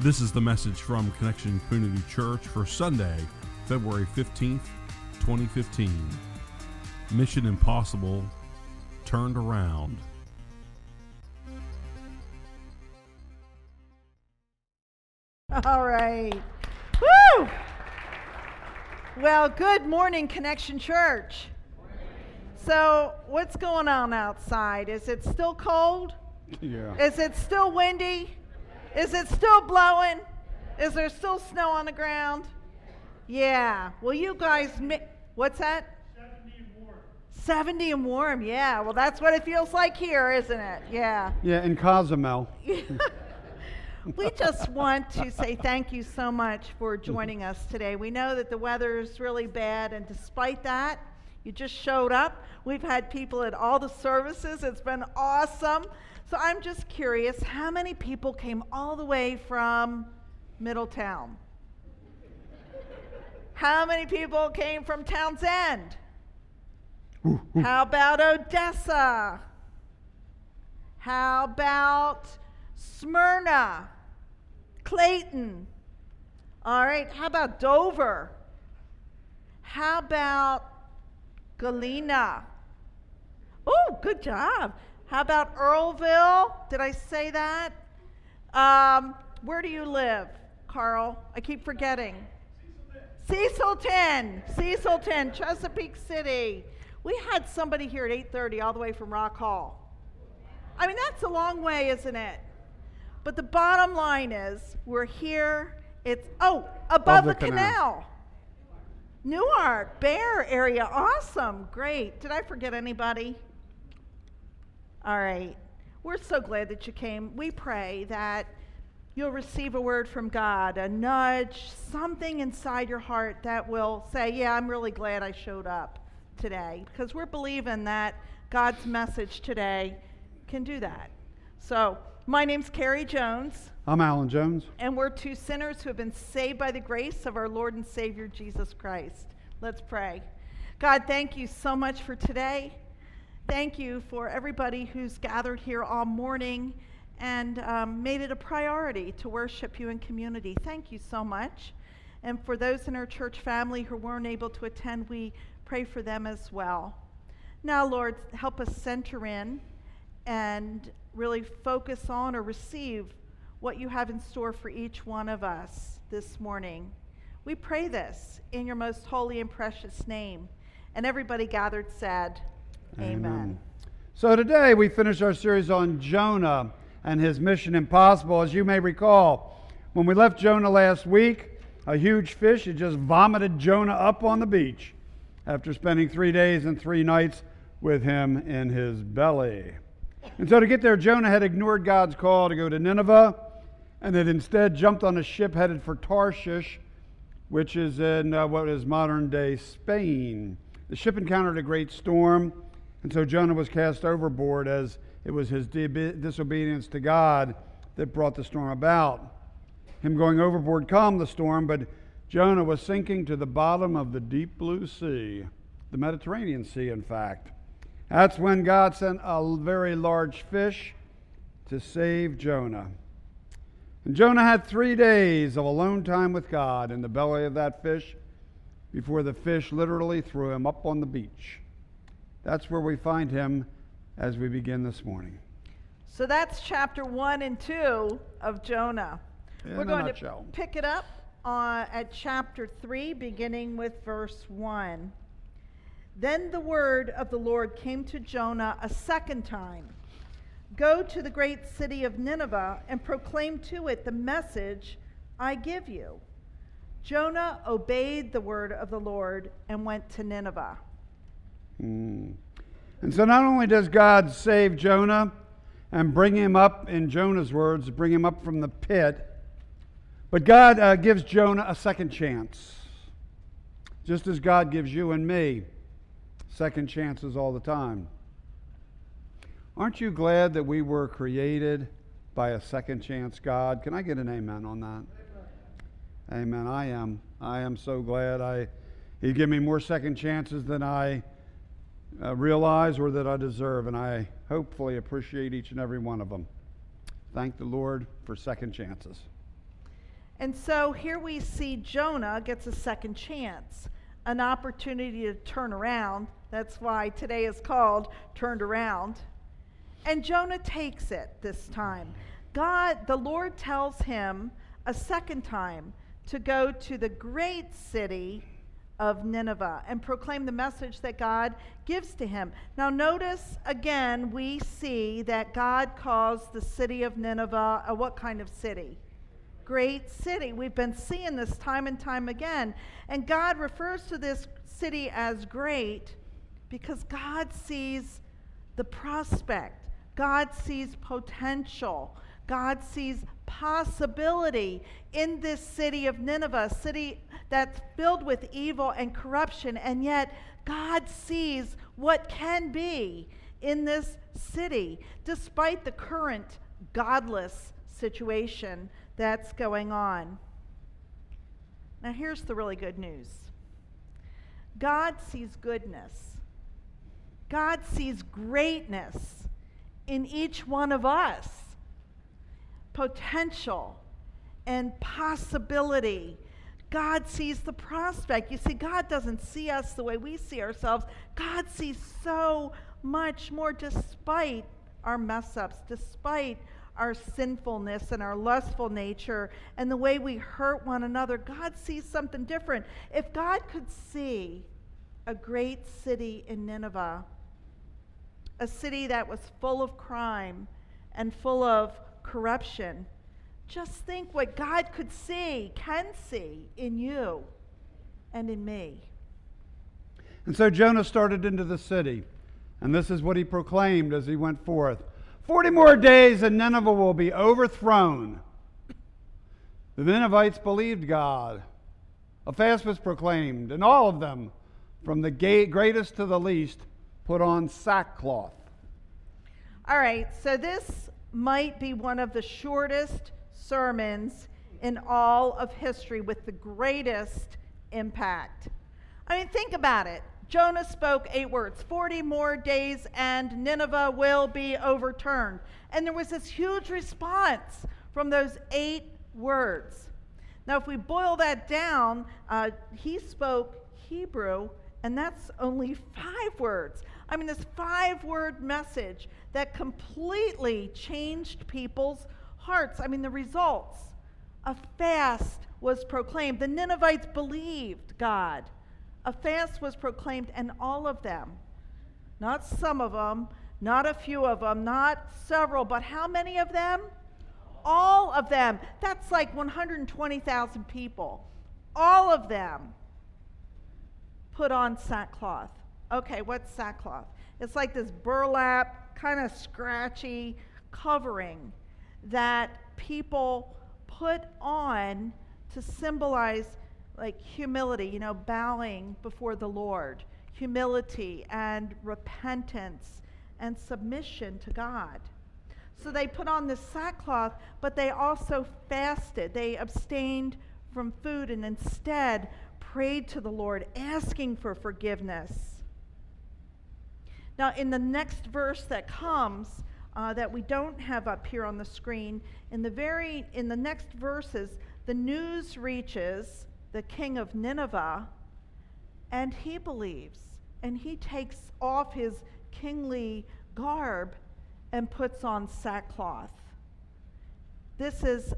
This is the message from Connection Community Church for Sunday, February 15th, 2015. Mission Impossible turned around. All right. Woo! Well, good morning, Connection Church. So, what's going on outside? Is it still cold? Yeah. Is it still windy? Is it still blowing? Is there still snow on the ground? Yeah. Well, you guys, what's that? 70 and warm. 70 and warm, yeah. Well, that's what it feels like here, isn't it? Yeah. Yeah, in Cozumel. We just want to say thank you so much for joining us today. We know that the weather is really bad, and despite that, you just showed up. We've had people at all the services. It's been awesome. So I'm just curious, how many people came all the way from Middletown? How many people came from Townsend? How about Odessa? How about Smyrna? Clayton? All right, how about Dover? How about Galena? Oh, good job. How about Earlville? Did I say that? Where do you live, Carl? I keep forgetting. Cecilton, Chesapeake City. We had somebody here at 8:30 all the way from Rock Hall. I mean, that's a long way, isn't it? But the bottom line is we're here. It's, above the canal. Newark, Bear area. Awesome, great. Did I forget anybody? All right. We're so glad that you came. We pray that you'll receive a word from God, a nudge, something inside your heart that will say, yeah, I'm really glad I showed up today, because we're believing that God's message today can do that. So my name's Carrie Jones. I'm Alan Jones. And we're two sinners who have been saved by the grace of our Lord and Savior, Jesus Christ. Let's pray. God, thank you so much for today. Thank you for everybody who's gathered here all morning and made it a priority to worship you in community. Thank you so much. And for those in our church family who weren't able to attend, we pray for them as well. Now, Lord, help us center in and really focus on or receive what you have in store for each one of us this morning. We pray this in your most holy and precious name. And everybody gathered said, Amen. So today we finish our series on Jonah and his mission impossible. As you may recall, when we left Jonah last week, a huge fish had just vomited Jonah up on the beach after spending 3 days and 3 nights with him in his belly. And so to get there, Jonah had ignored God's call to go to Nineveh and had instead jumped on a ship headed for Tarshish, which is in what is modern-day Spain. The ship encountered a great storm, and so Jonah was cast overboard, as it was his disobedience to God that brought the storm about. Him going overboard calmed the storm, but Jonah was sinking to the bottom of the deep blue sea, the Mediterranean Sea, in fact. That's when God sent a very large fish to save Jonah. And Jonah had 3 days of alone time with God in the belly of that fish before the fish literally threw him up on the beach. That's where we find him as we begin this morning. So that's chapter 1 and 2 of Jonah. We're going to pick it up at chapter 3, beginning with verse 1. Then the word of the Lord came to Jonah a second time. Go to the great city of Nineveh and proclaim to it the message I give you. Jonah obeyed the word of the Lord and went to Nineveh. And so not only does God save Jonah and bring him up, in Jonah's words, bring him up from the pit, but God gives Jonah a second chance, just as God gives you and me second chances all the time. Aren't you glad that we were created by a second chance God? Can I get an amen on that? Amen. I am so glad He gave me more second chances than I realize or that I deserve, and I hopefully appreciate each and every one of them. Thank the Lord for second chances. And so here we see Jonah gets a second chance, an opportunity to turn around. That's why today is called Turned Around. And Jonah takes it this time. The Lord tells him a second time to go to the great city of Nineveh and proclaim the message that God gives to him. Now notice again, we see that God calls the city of Nineveh a what kind of city? Great city. We've been seeing this time and time again. And God refers to this city as great because God sees the prospect. God sees potential. God sees possibility in this city of Nineveh, a city that's filled with evil and corruption, and yet God sees what can be in this city, despite the current godless situation that's going on. Now here's the really good news. God sees goodness. God sees greatness in each one of us. Potential and possibility. God sees the prospect. You see, God doesn't see us the way we see ourselves. God sees so much more despite our mess-ups, despite our sinfulness and our lustful nature and the way we hurt one another. God sees something different. If God could see a great city in Nineveh, a city that was full of crime and full of corruption, just think what God could see, can see in you and in me. And so Jonah started into the city, and this is what he proclaimed as he went forth. 40 more days and Nineveh will be overthrown. The Ninevites believed God. A fast was proclaimed, and all of them, from the greatest to the least, put on sackcloth. All right, so this might be one of the shortest sermons in all of history with the greatest impact. I mean, think about it. Jonah spoke 8 words, 40 more days and Nineveh will be overturned. And there was this huge response from those 8 words. Now, if we boil that down, he spoke Hebrew, and that's only 5 words. I mean, this 5-word message that completely changed people's hearts. I mean, the results. A fast was proclaimed. The Ninevites believed God. A fast was proclaimed, and all of them, not some of them, not a few of them, not several, but how many of them? All of them. That's like 120,000 people. All of them put on sackcloth. Okay, what's sackcloth? It's like this burlap, kind of scratchy covering that people put on to symbolize like humility, you know, bowing before the Lord, humility and repentance and submission to God. So they put on this sackcloth, but they also fasted. They abstained from food and instead prayed to the Lord, asking for forgiveness. Now, in the next verse that comes, that we don't have up here on the screen, in the next verses, the news reaches the king of Nineveh, and he believes, and he takes off his kingly garb and puts on sackcloth. This is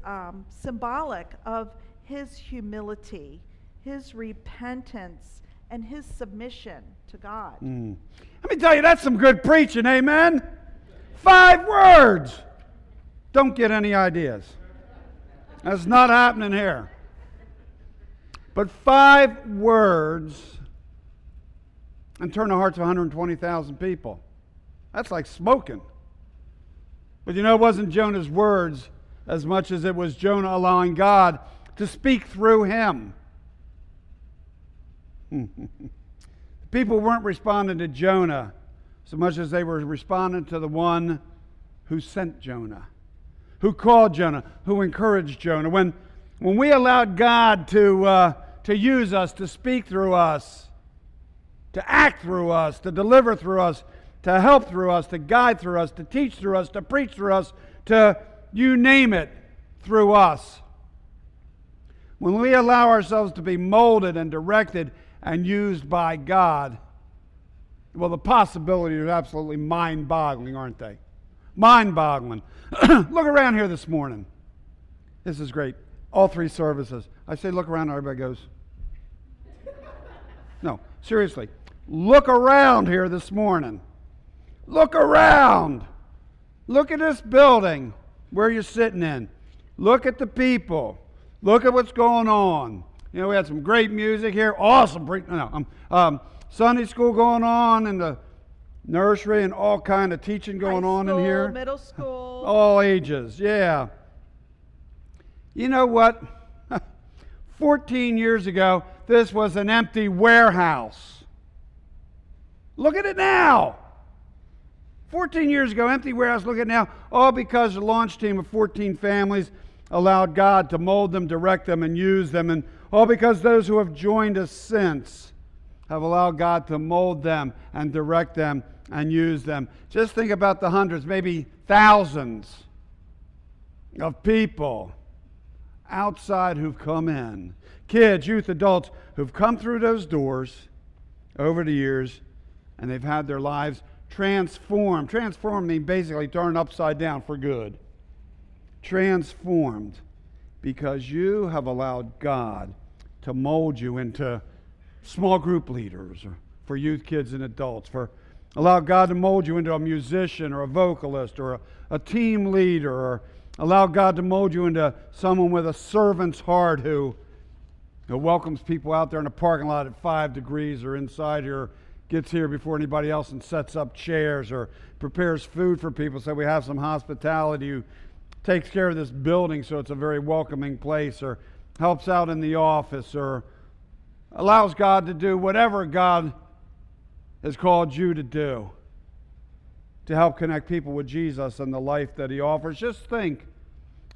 symbolic of his humility, his repentance, and his submission to God. Let me tell you, that's some good preaching, amen? 5 words. Don't get any ideas. That's not happening here. But 5 words and turn the hearts of 120,000 people. That's like smoking. But you know, it wasn't Jonah's words as much as it was Jonah allowing God to speak through him. People weren't responding to Jonah so much as they were responding to the one who sent Jonah, who called Jonah, who encouraged Jonah. When we allowed God to use us, to speak through us, to act through us, to deliver through us, to help through us, to guide through us, to teach through us, to preach through us, to you name it, through us, When we allow ourselves to be molded and directed and used by God, well, the possibilities are absolutely mind-boggling, aren't they? Mind-boggling. Look around here this morning. This is great. All three services. I say look around, everybody goes. No, seriously. Look around here this morning. Look around. Look at this building where you're sitting in. Look at the people. Look at what's going on. You know, we had some great music here. Awesome. Sunday school going on in the nursery and all kind of teaching going on in here. Middle school. All ages, yeah. You know what? 14 years ago, this was an empty warehouse. Look at it now. 14 years ago, empty warehouse, look at it now. All because the launch team of 14 families allowed God to mold them, direct them, and use them. And all because those who have joined us since have allowed God to mold them and direct them and use them. Just think about the hundreds, maybe thousands of people outside who've come in. Kids, youth, adults who've come through those doors over the years, and they've had their lives transformed. Transformed means basically turned upside down for good. Transformed because you have allowed God to mold you into small group leaders or for youth, kids, and adults, for allow God to mold you into a musician or a vocalist or a team leader, or allow God to mold you into someone with a servant's heart who welcomes people out there in a parking lot at 5 degrees or inside here, gets here before anybody else and sets up chairs or prepares food for people so we have some hospitality, who takes care of this building so it's a very welcoming place, or helps out in the office, or allows God to do whatever God has called you to do to help connect people with Jesus and the life that he offers. Just think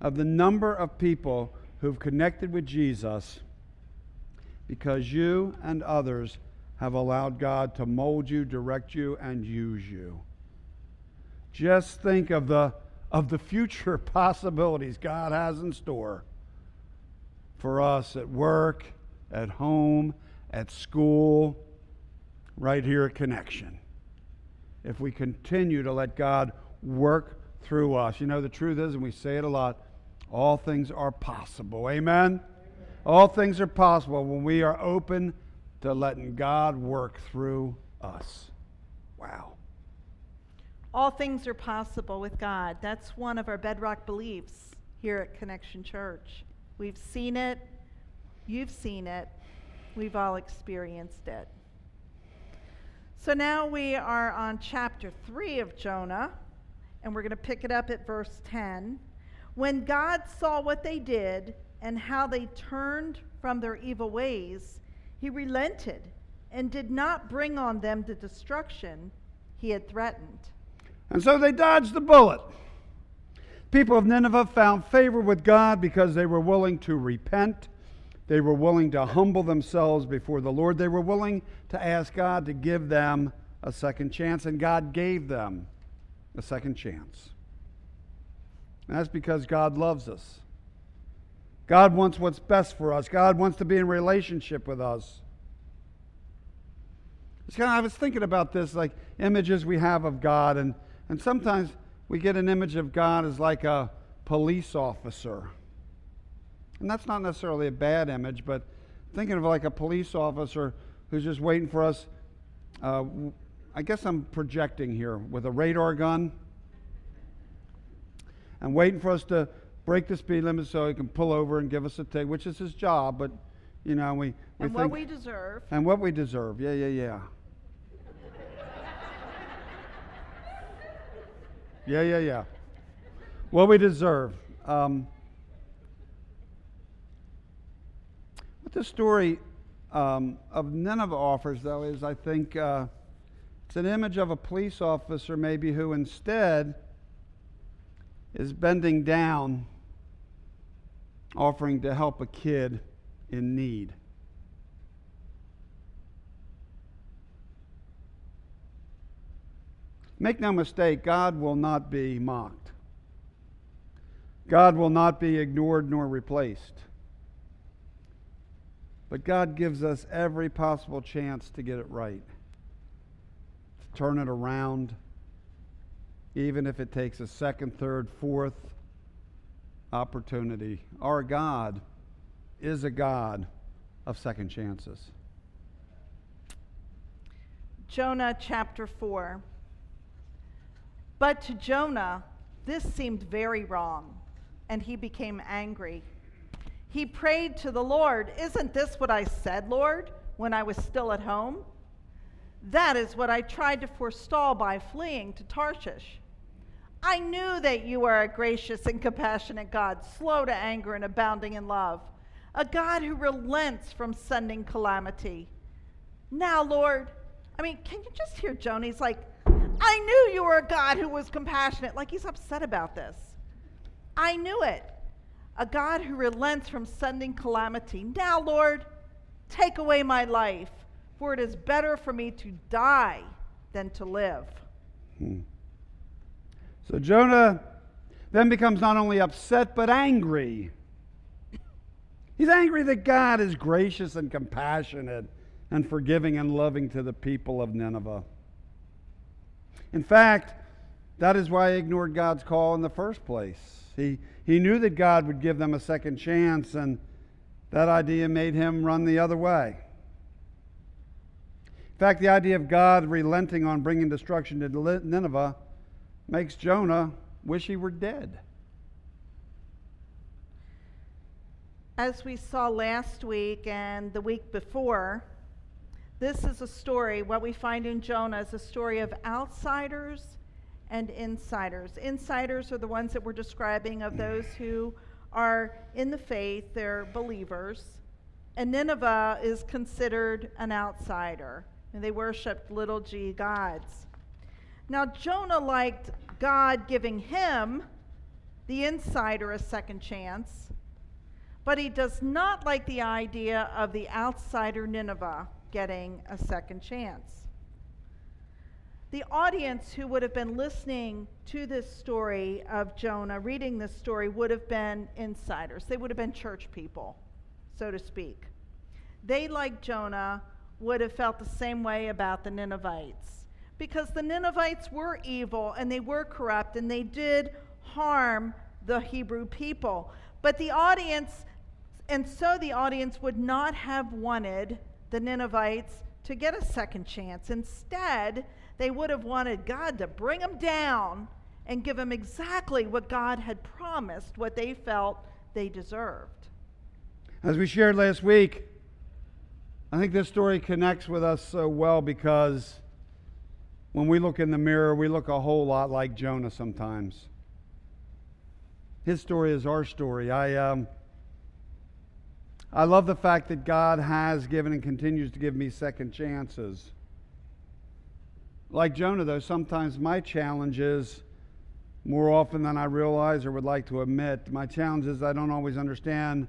of the number of people who've connected with Jesus because you and others have allowed God to mold you, direct you, and use you. Just think of the future possibilities God has in store for us at work, at home, at school, right here at Connection, if we continue to let God work through us. You know, the truth is, and we say it a lot, all things are possible. Amen? Amen. All things are possible when we are open to letting God work through us. Wow. All things are possible with God. That's one of our bedrock beliefs here at Connection Church. We've seen it. You've seen it. We've all experienced it. So now we are on chapter 3 of Jonah, and we're going to pick it up at verse 10. When God saw what they did and how they turned from their evil ways, he relented and did not bring on them the destruction he had threatened. And so they dodged the bullet. People of Nineveh found favor with God because they were willing to repent. They were willing to humble themselves before the Lord. They were willing to ask God to give them a second chance, and God gave them a second chance. And that's because God loves us. God wants what's best for us. God wants to be in relationship with us. It's kind of, I was thinking about this, like images we have of God, and sometimes we get an image of God as like a police officer. And that's not necessarily a bad image, but thinking of like a police officer who's just waiting for us, I guess I'm projecting here, with a radar gun, and waiting for us to break the speed limit so he can pull over and give us a ticket, which is his job, but you know, we think, what we deserve. And what we deserve, yeah. Yeah. What we deserve. What the story of Nineveh offers, though, is I think it's an image of a police officer maybe who instead is bending down, offering to help a kid in need. Make no mistake, God will not be mocked. God will not be ignored nor replaced. But God gives us every possible chance to get it right, to turn it around, even if it takes a second, third, fourth opportunity. Our God is a God of second chances. Jonah chapter 4. But to Jonah, this seemed very wrong, and he became angry. He prayed to the Lord, "Isn't this what I said, Lord, when I was still at home? That is what I tried to forestall by fleeing to Tarshish. I knew that you are a gracious and compassionate God, slow to anger and abounding in love, a God who relents from sending calamity. Now, Lord," can you just hear Jonah? He's like, "I knew you were a God who was compassionate." Like he's upset about this. "I knew it. A God who relents from sending calamity. Now, Lord, take away my life, for it is better for me to die than to live." So Jonah then becomes not only upset, but angry. He's angry that God is gracious and compassionate and forgiving and loving to the people of Nineveh. In fact, that is why he ignored God's call in the first place. He knew that God would give them a second chance, and that idea made him run the other way. In fact, the idea of God relenting on bringing destruction to Nineveh makes Jonah wish he were dead. As we saw last week and the week before, this is a story, what we find in Jonah is a story of outsiders and insiders. Insiders are the ones that we're describing of those who are in the faith, they're believers. And Nineveh is considered an outsider. And they worshiped little g gods. Now Jonah liked God giving him, the insider, a second chance, but he does not like the idea of the outsider Nineveh getting a second chance. The audience who would have been listening to this story of Jonah, reading this story, would have been insiders. They would have been church people, so to speak. They, like Jonah, would have felt the same way about the Ninevites, because the Ninevites were evil and they were corrupt and they did harm the Hebrew people. But the audience, and so the audience would not have wanted the Ninevites to get a second chance. Instead, they would have wanted God to bring them down and give them exactly what God had promised, what they felt they deserved. As we shared last week, I think this story connects with us so well because when we look in the mirror, we look a whole lot like Jonah sometimes. His story is our story. I love the fact that God has given and continues to give me second chances. Like Jonah, though, sometimes my challenge is, more often than I realize or would like to admit, my challenge is I don't always understand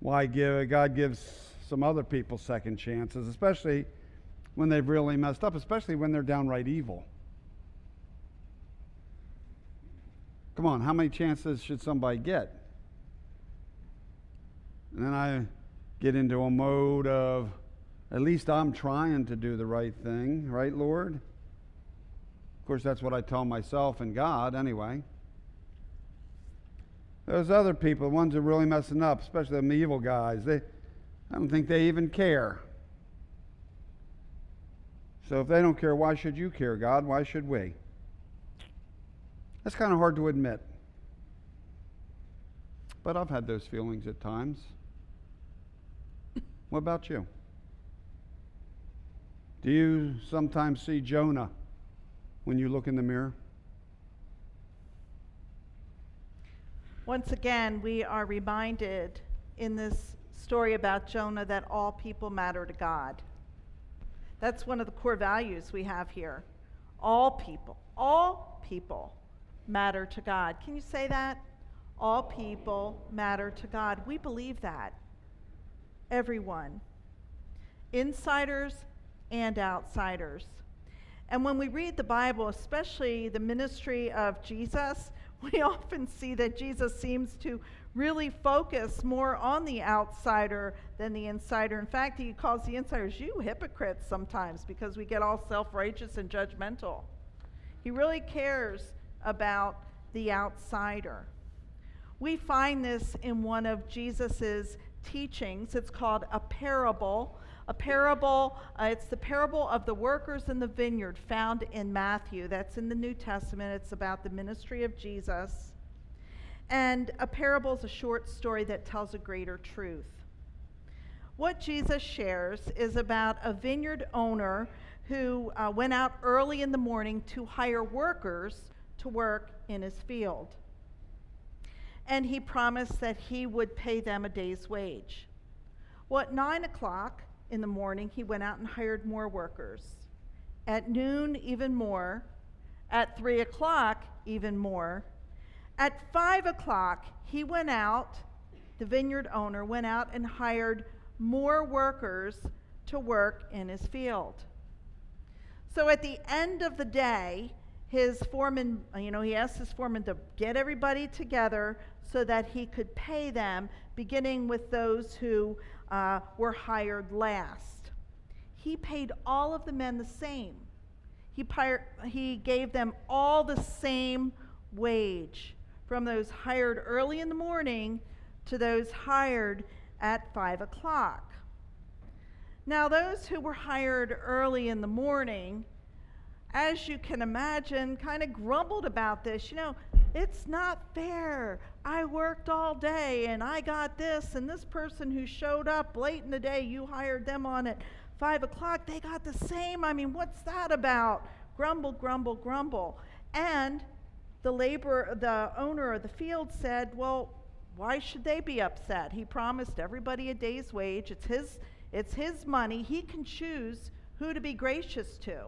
why God gives some other people second chances, especially when they've really messed up, especially when they're downright evil. Come on, how many chances should somebody get? And then I get into a mode of, at least I'm trying to do the right thing, right, Lord? Of course, that's what I tell myself and God anyway. Those other people, the ones who are really messing up, especially the evil guys, I don't think they even care. So if they don't care, why should you care, God? Why should we? That's kind of hard to admit. But I've had those feelings at times. What about you? Do you sometimes see Jonah when you look in the mirror? Once again, we are reminded in this story about Jonah that all people matter to God. That's one of the core values we have here. All people matter to God. Can you say that? All people matter to God. We believe that. Everyone. Insiders and outsiders. And when we read the Bible, especially the ministry of Jesus, we often see that Jesus seems to really focus more on the outsider than the insider. In fact, he calls the insiders, you hypocrites, sometimes, because we get all self-righteous and judgmental. He really cares about the outsider. We find this in one of Jesus's teachings. It's called a parable. A parable, it's the parable of the workers in the vineyard, found in Matthew. That's in the New Testament. It's about the ministry of Jesus. And a parable is a short story that tells a greater truth. What Jesus shares is about a vineyard owner who went out early in the morning to hire workers to work in his field. And he promised that he would pay them a day's wage. Well, at 9 o'clock in the morning, he went out and hired more workers. At noon, even more. At 3 o'clock, even more. At 5 o'clock, he went out, the vineyard owner went out and hired more workers to work in his field. So at the end of the day, his foreman, he asked his foreman to get everybody together so that he could pay them, beginning with those who were hired last. He paid all of the men the same. He gave them all the same wage, from those hired early in the morning to those hired at 5 o'clock. Now, those who were hired early in the morning, as you can imagine, kind of grumbled about this. It's not fair. I worked all day and I got this, and this person who showed up late in the day, you hired them on at 5 o'clock, they got the same. What's that about? Grumble, grumble, grumble. And the owner of the field said, well, why should they be upset? He promised everybody a day's wage. It's his money. He can choose who to be gracious to.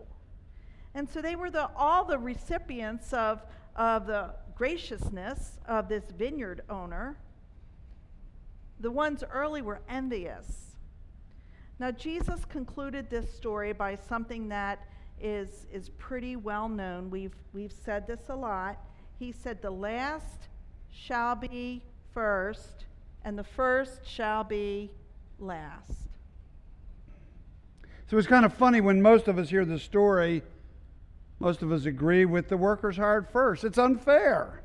And so they were all the recipients of the graciousness of this vineyard owner. The ones early were envious. Now, Jesus concluded this story by something that is pretty well known. We've said this a lot. He said, the last shall be first, and the first shall be last. So it's kind of funny when most of us hear the story. Most of us agree with the workers hired first. It's unfair.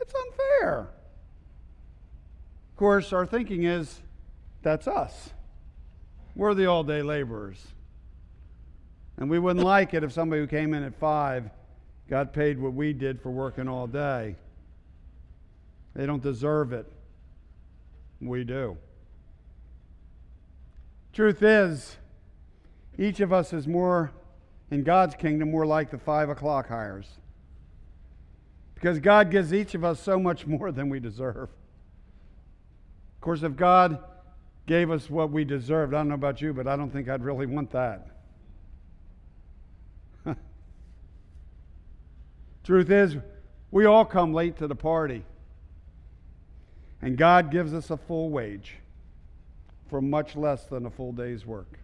It's unfair. Of course, our thinking is, that's us. We're the all-day laborers. And we wouldn't like it if somebody who came in at 5 got paid what we did for working all day. They don't deserve it. We do. Truth is, each of us is more... in God's kingdom, we're like the 5 o'clock hires. Because God gives each of us so much more than we deserve. Of course, if God gave us what we deserved, I don't know about you, but I don't think I'd really want that. Truth is, we all come late to the party. And God gives us a full wage for much less than a full day's work.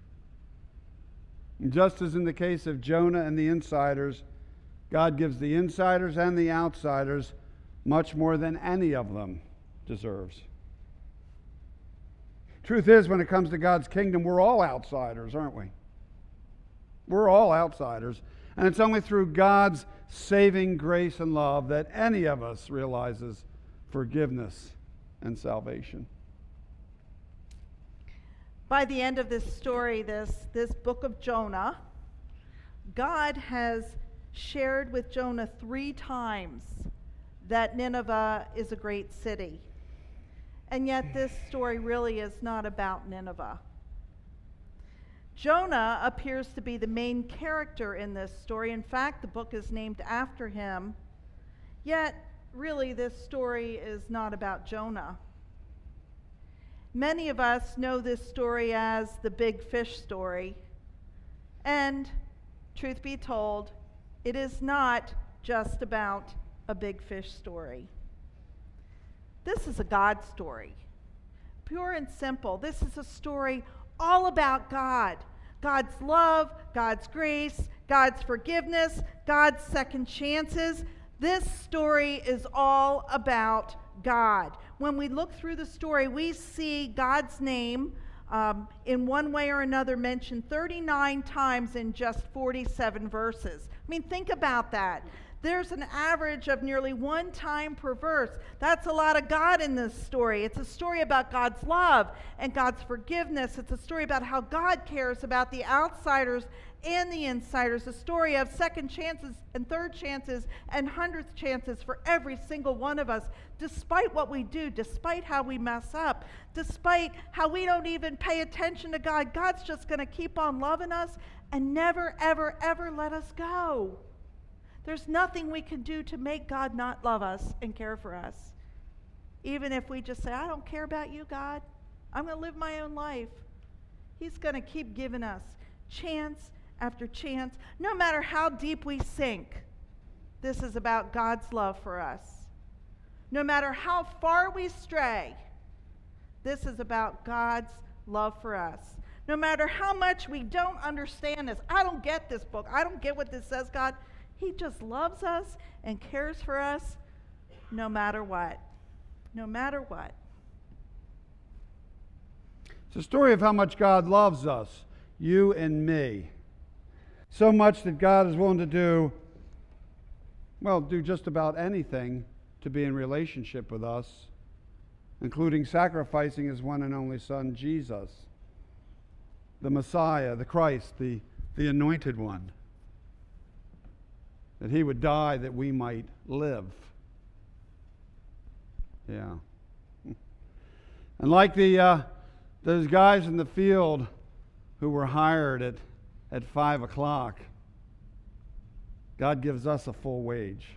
Just as in the case of Jonah and the insiders, God gives the insiders and the outsiders much more than any of them deserves. Truth is, when it comes to God's kingdom, we're all outsiders, aren't we? We're all outsiders. And it's only through God's saving grace and love that any of us realizes forgiveness and salvation. By the end of this story, this book of Jonah, God has shared with Jonah 3 times that Nineveh is a great city. And yet this story really is not about Nineveh. Jonah appears to be the main character in this story. In fact, the book is named after him. Yet, really, this story is not about Jonah. Many of us know this story as the big fish story. And, truth be told, it is not just about a big fish story. This is a God story. Pure and simple. This is a story all about God. God's love, God's grace, God's forgiveness, God's second chances. This story is all about God. When we look through the story, we see God's name in one way or another mentioned 39 times in just 47 verses. I mean, think about that. There's an average of nearly one time per verse. That's a lot of God in this story. It's a story about God's love and God's forgiveness. It's a story about how God cares about the outsiders and the insiders, a story of second chances and third chances and 100th chances for every single one of us, despite what we do, despite how we mess up, despite how we don't even pay attention to God. God's just going to keep on loving us and never, ever, ever let us go. There's nothing we can do to make God not love us and care for us. Even if we just say, I don't care about you, God. I'm going to live my own life. He's going to keep giving us chance after chance. No matter how deep we sink, this is about God's love for us. No matter how far we stray, this is about God's love for us. No matter how much we don't understand this, I don't get this book. I don't get what this says, God. He just loves us and cares for us no matter what. No matter what. It's a story of how much God loves us, you and me. So much that God is willing to do, well, do just about anything to be in relationship with us, including sacrificing his one and only Son, Jesus, the Messiah, the Christ, the anointed one. That he would die that we might live. Yeah. And like those guys in the field who were hired at 5 o'clock, God gives us a full wage.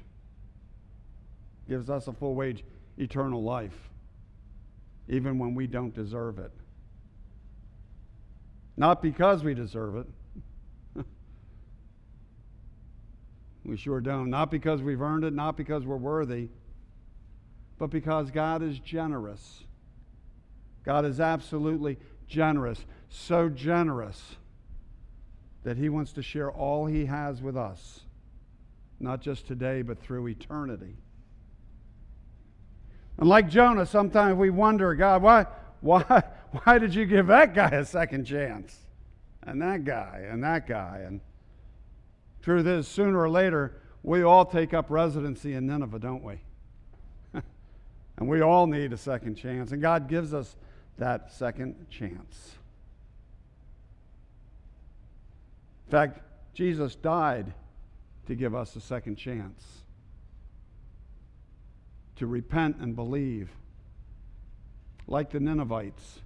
Gives us a full wage, eternal life, even when we don't deserve it. Not because we deserve it. We sure don't. Not because we've earned it, not because we're worthy, but because God is generous. God is absolutely generous, so generous that he wants to share all he has with us, not just today, but through eternity. And like Jonah, sometimes we wonder, God, why did you give that guy a second chance? And that guy, and that guy, and truth is, sooner or later, we all take up residency in Nineveh, don't we? And we all need a second chance, and God gives us that second chance. In fact, Jesus died to give us a second chance to repent and believe, like the Ninevites,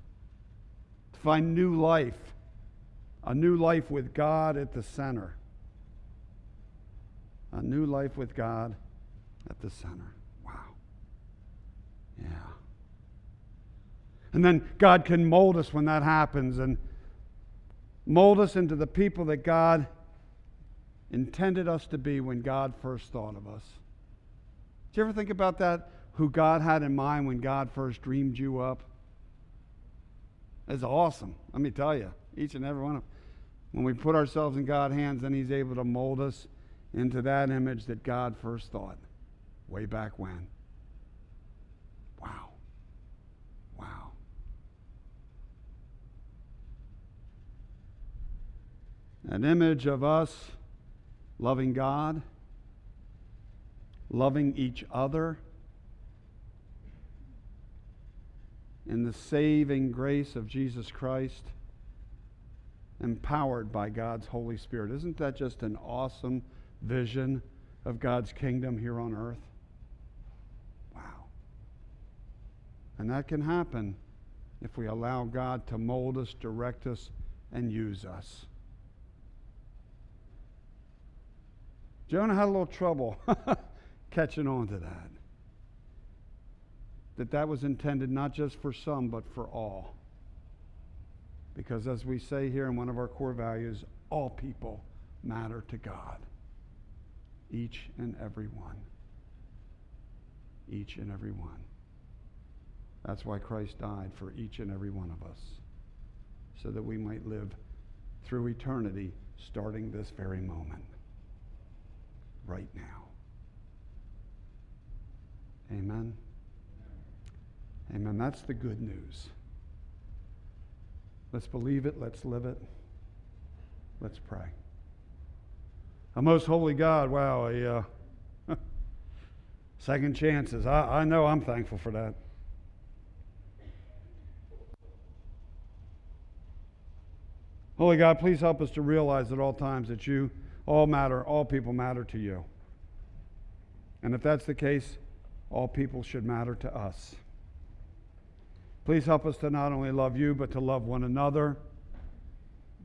to find new life, a new life with God at the center. A new life with God at the center. Wow. Yeah. And then God can mold us when that happens and mold us into the people that God intended us to be when God first thought of us. Did you ever think about that? Who God had in mind when God first dreamed you up? That's awesome. Let me tell you, each and every one of them. When we put ourselves in God's hands, then he's able to mold us into that image that God first thought way back when. Wow. Wow. An image of us loving God, loving each other, in the saving grace of Jesus Christ, empowered by God's Holy Spirit. Isn't that just an awesome vision of God's kingdom here on earth? Wow. And that can happen if we allow God to mold us, direct us, and use us. Jonah had a little trouble catching on to that. That was intended not just for some, but for all. Because as we say here in one of our core values, all people matter to God. Each and every one. Each and every one. That's why Christ died for each and every one of us, so that we might live through eternity starting this very moment, right now. Amen. Amen. That's the good news. Let's believe it. Let's live it. Let's pray. A most holy God, wow, second chances. I know I'm thankful for that. Holy God, please help us to realize at all times that you all matter, all people matter to you. And if that's the case, all people should matter to us. Please help us to not only love you, but to love one another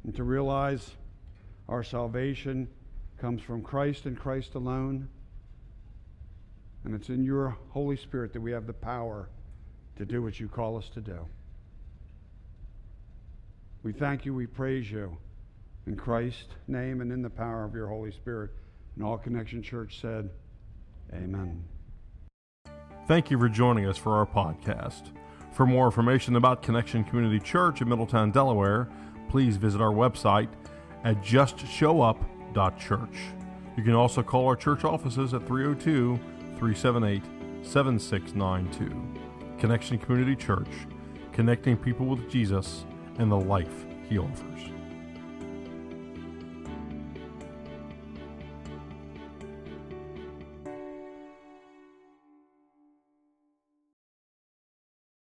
and to realize our salvation comes from Christ and Christ alone. And it's in your Holy Spirit that we have the power to do what you call us to do. We thank you, we praise you in Christ's name and in the power of your Holy Spirit. And all Connection Church said, amen. Thank you for joining us for our podcast. For more information about Connection Community Church in Middletown, Delaware, please visit our website at justshowup.church. You can also call our church offices at 302-378-7692. Connection Community Church, connecting people with Jesus and the life he offers.